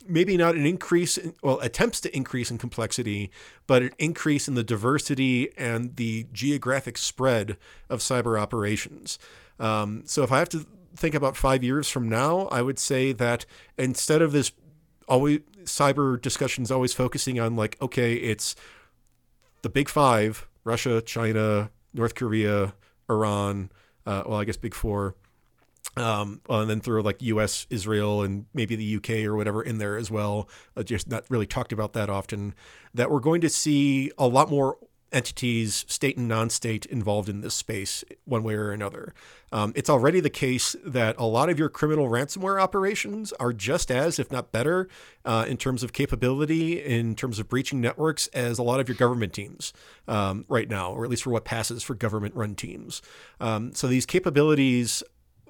maybe not an increase in, well, attempts to increase in complexity, but an increase in the diversity and the geographic spread of cyber operations. So if I have to think about 5 years from now, I would say that instead of this always cyber discussions always focusing on like, okay, it's the big five, Russia, China, North Korea, Iran, well, I guess big four, and then throw like US, Israel, and maybe the UK or whatever in there as well, just not really talked about that often, that we're going to see a lot more entities, state and non-state, involved in this space one way or another. It's already the case that a lot of your criminal ransomware operations are just as, if not better, in terms of capability, in terms of breaching networks, as a lot of your government teams right now, or at least for what passes for government-run teams. So these capabilities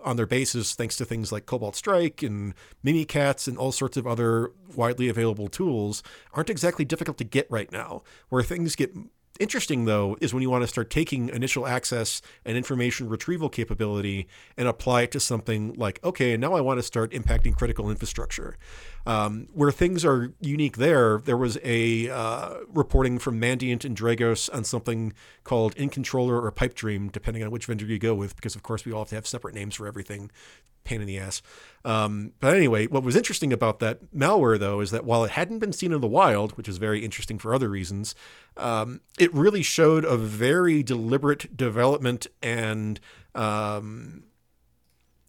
on their basis, thanks to things like Cobalt Strike and Mimikatz and all sorts of other widely available tools, aren't exactly difficult to get right now. Where things get interesting, though, is when you want to start taking initial access and information retrieval capability and apply it to something like, okay, now I want to start impacting critical infrastructure. Where things are unique there was a reporting from Mandiant and Dragos on something called InController or PipeDream, depending on which vendor you go with, because, of course, we all have to have separate names for everything. Pain in the ass. But anyway, what was interesting about that malware, though, is that while it hadn't been seen in the wild, which is very interesting for other reasons, it really showed a very deliberate development and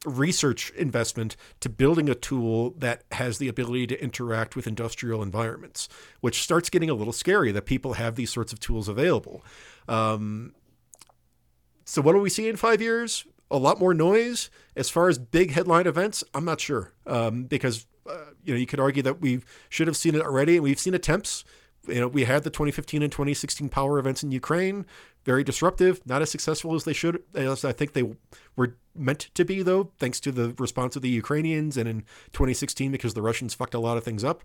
research investment to building a tool that has the ability to interact with industrial environments, which starts getting a little scary that people have these sorts of tools available. So what do we see in 5 years? a lot more noise. As far as big headline events, I'm not sure, because you could argue that we should have seen it already, and we've seen attempts. We had the 2015 and 2016 power events in Ukraine, very disruptive, not as successful as they should, as I think they were meant to be, though, thanks to the response of the Ukrainians, and in 2016 because the Russians fucked a lot of things up.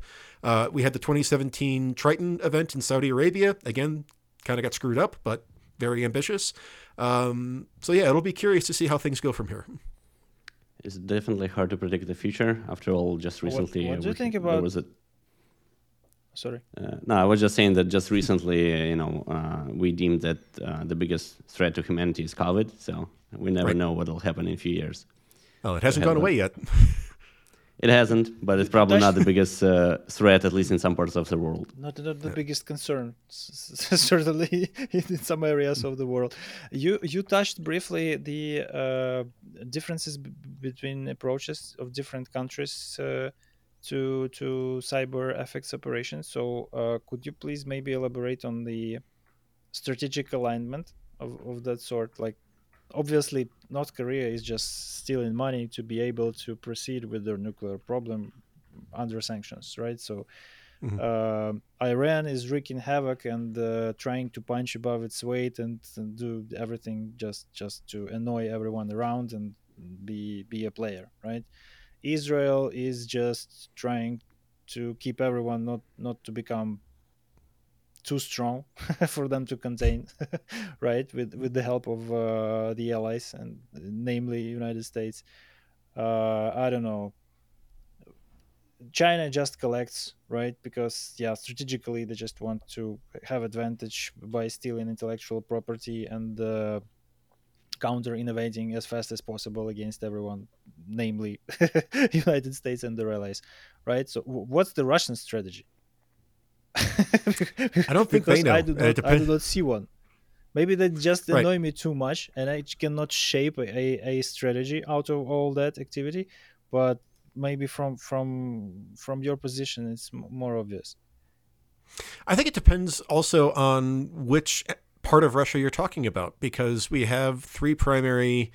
We had the 2017 Triton event in Saudi Arabia, again, kind of got screwed up, but very ambitious. So yeah, it'll be curious to see how things go from here. It's definitely hard to predict the future. After all, just recently, what do you think about? Sorry. No, I was just saying that just recently, we deemed that the biggest threat to humanity is COVID. So we never know what will happen in a few years. Oh, it hasn't gone away yet. It hasn't, but it's probably not the biggest threat, at least in some parts of the world. Not the biggest concern, certainly in some areas of the world. You touched briefly the differences between approaches of different countries to cyber FX operations. So could you please maybe elaborate on the strategic alignment of that sort? Like, obviously, North Korea is just stealing money to be able to proceed with their nuclear problem under sanctions, right? So Iran is wreaking havoc and trying to punch above its weight and do everything just to annoy everyone around and be a player, right? Israel is just trying to keep everyone not to become too strong for them to contain, right? With the help of the allies, and namely United States. I don't know. China just collects, right? Because strategically they just want to have advantage by stealing intellectual property and counter innovating as fast as possible against everyone, namely United States and their allies, right? So what's the Russian strategy? I don't think they know. I do not see one. Maybe they just annoy me too much, and I cannot shape a strategy out of all that activity. But maybe from your position, it's more obvious. I think it depends also on which part of Russia you're talking about, because we have three primary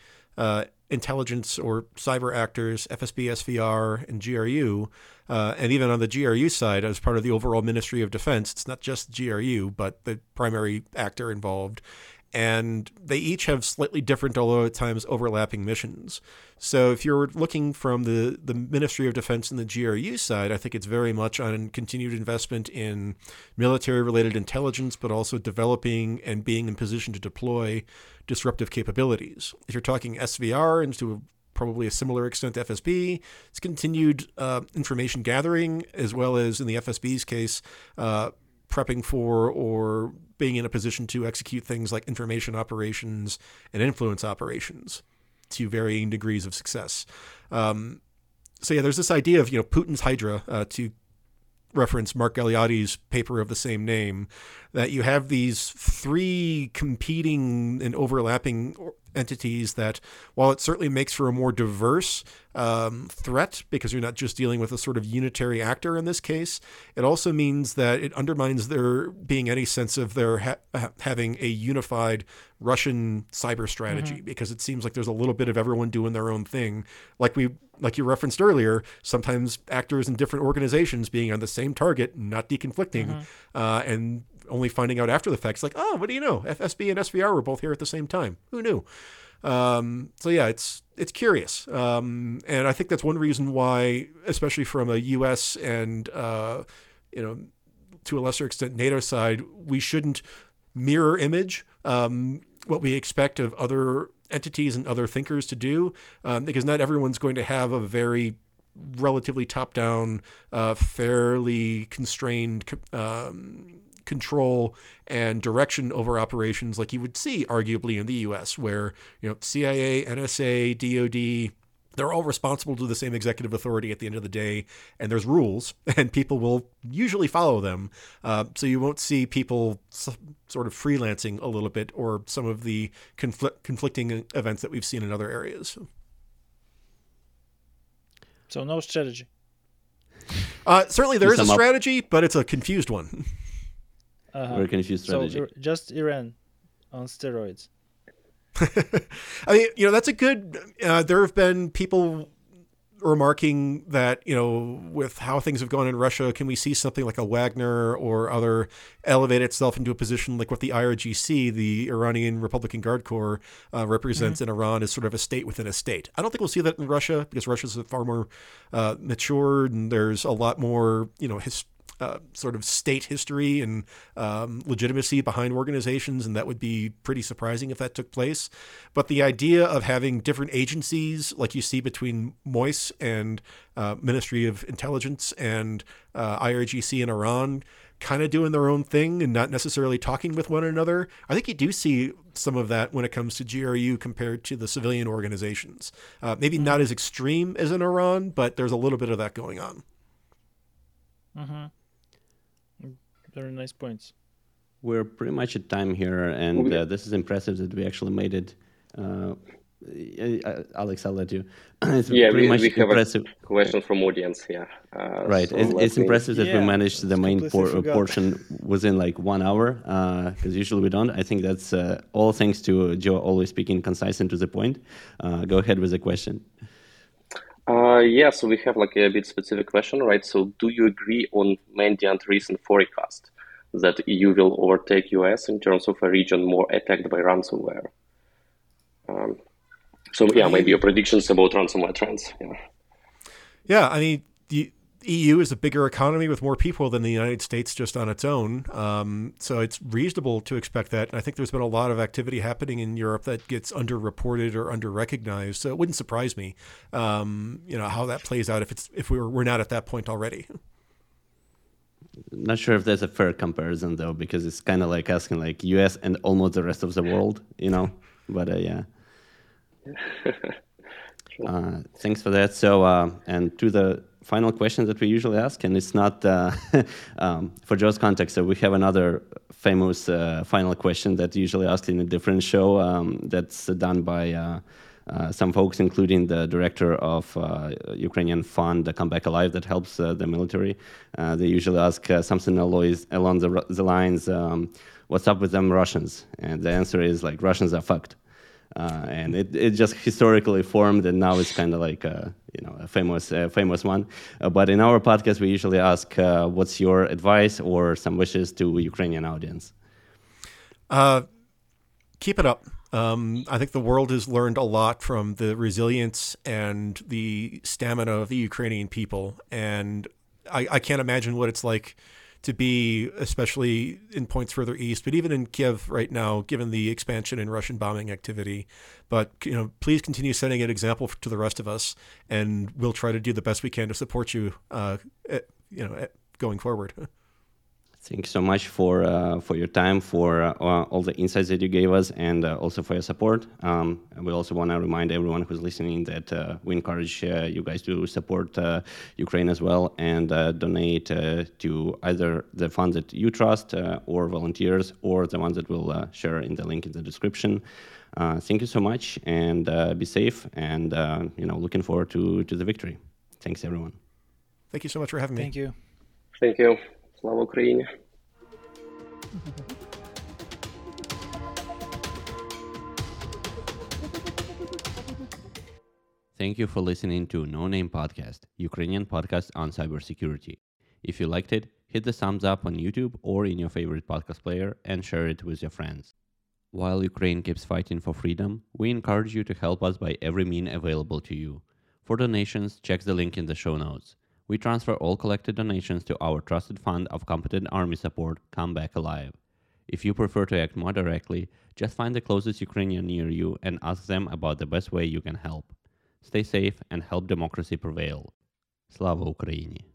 intelligence or cyber actors, FSB, SVR, and GRU. And even on the GRU side, as part of the overall Ministry of Defense, it's not just GRU, but the primary actor involved. And they each have slightly different, although at times overlapping, missions. So if you're looking from the Ministry of Defense and the GRU side, I think it's very much on continued investment in military-related intelligence, but also developing and being in position to deploy disruptive capabilities. If you're talking SVR and to probably a similar extent FSB, it's continued information gathering, as well as, in the FSB's case, prepping for or being in a position to execute things like information operations and influence operations to varying degrees of success. So yeah, there's this idea of, Putin's Hydra, to reference Mark Galiotti's paper of the same name, that you have these three competing and overlapping entities that, while it certainly makes for a more diverse threat, because you're not just dealing with a sort of unitary actor in this case, it also means that it undermines there being any sense of their having a unified Russian cyber strategy, because it seems like there's a little bit of everyone doing their own thing. Like you referenced earlier, sometimes actors in different organizations being on the same target, not deconflicting, and only finding out after the fact. It's like, oh, what do you know? FSB and SVR were both here at the same time. Who knew? So yeah, it's curious. And I think that's one reason why, especially from a US and, to a lesser extent, NATO side, we shouldn't mirror image what we expect of other entities and other thinkers to do, because not everyone's going to have a very relatively top-down, fairly constrained control and direction over operations like you would see arguably in the US, where CIA, NSA, DOD, they're all responsible to the same executive authority at the end of the day, and there's rules, and people will usually follow them. So you won't see people sort of freelancing a little bit, or some of the conflicting events that we've seen in other areas. So no strategy. Certainly there is a strategy, but it's a confused one. Very confused strategy. So just Iran on steroids. I mean, you know, that's a good, there have been people remarking that, you know, with how things have gone in Russia, can we see something like a Wagner or other elevate itself into a position like what the IRGC, the Iranian Republican Guard Corps, represents in Iran as sort of a state within a state. I don't think we'll see that in Russia because Russia's far more matured and there's a lot more, you know, sort of state history and legitimacy behind organizations, and that would be pretty surprising if that took place. But the idea of having different agencies, like you see between MOIS and Ministry of Intelligence and IRGC in Iran, kind of doing their own thing and not necessarily talking with one another, I think you do see some of that when it comes to GRU compared to the civilian organizations. Maybe not as extreme as in Iran, but there's a little bit of that going on. Mm-hmm. Very nice points. We're pretty much at time here, and this is impressive that we actually made it. Alex, I'll let you. It's pretty much impressive. Have a question from audience here. Right. So it's impressive that we managed the main portion within like 1 hour, because usually we don't. I think that's all thanks to Joe always speaking concise and to the point. Go ahead with the question. So we have like a bit specific question, right? So do you agree on Mandiant's recent forecast that EU will overtake US in terms of a region more attacked by ransomware? Maybe your predictions about ransomware trends. I mean, the EU is a bigger economy with more people than the United States just on its own. So it's reasonable to expect that. And I think there's been a lot of activity happening in Europe that gets underreported or underrecognized. So it wouldn't surprise me, how that plays out if we're not at that point already. Not sure if that's a fair comparison though, because it's kind of like asking like US and almost the rest of the world, you know, but thanks for that. So, and to the final question that we usually ask, and it's not for Joe's context, so we have another famous final question that usually asked in a different show that's done by some folks, including the director of Ukrainian fund, Come Back Alive, that helps the military. They usually ask something along the lines, what's up with them Russians? And the answer is like, Russians are fucked. And it just historically formed, and now it's kind of like a famous one. But in our podcast, we usually ask, "What's your advice or some wishes to Ukrainian audience?" Keep it up. I think the world has learned a lot from the resilience and the stamina of the Ukrainian people, and I can't imagine what it's like to be, especially in points further east, but even in Kiev right now, given the expansion in Russian bombing activity. But, you know, please continue setting an example to the rest of us, and we'll try to do the best we can to support you, going forward. Thanks so much for your time, for all the insights that you gave us, and also for your support. We also want to remind everyone who's listening that we encourage you guys to support Ukraine as well, and donate to either the fund that you trust, or volunteers, or the ones that we'll share in the link in the description. Thank you so much, and be safe, and looking forward to the victory. Thanks, everyone. Thank you so much for having me. Thank you. Thank you. Слава Україні! Thank you for listening to No Name Podcast, Ukrainian podcast on cybersecurity. If you liked it, hit the thumbs up on YouTube or in your favorite podcast player and share it with your friends. While Ukraine keeps fighting for freedom, we encourage you to help us by every means available to you. For donations, check the link in the show notes. We transfer all collected donations to our trusted fund of competent army support, Come Back Alive. If you prefer to act more directly, just find the closest Ukrainian near you and ask them about the best way you can help. Stay safe and help democracy prevail. Slava Ukraini!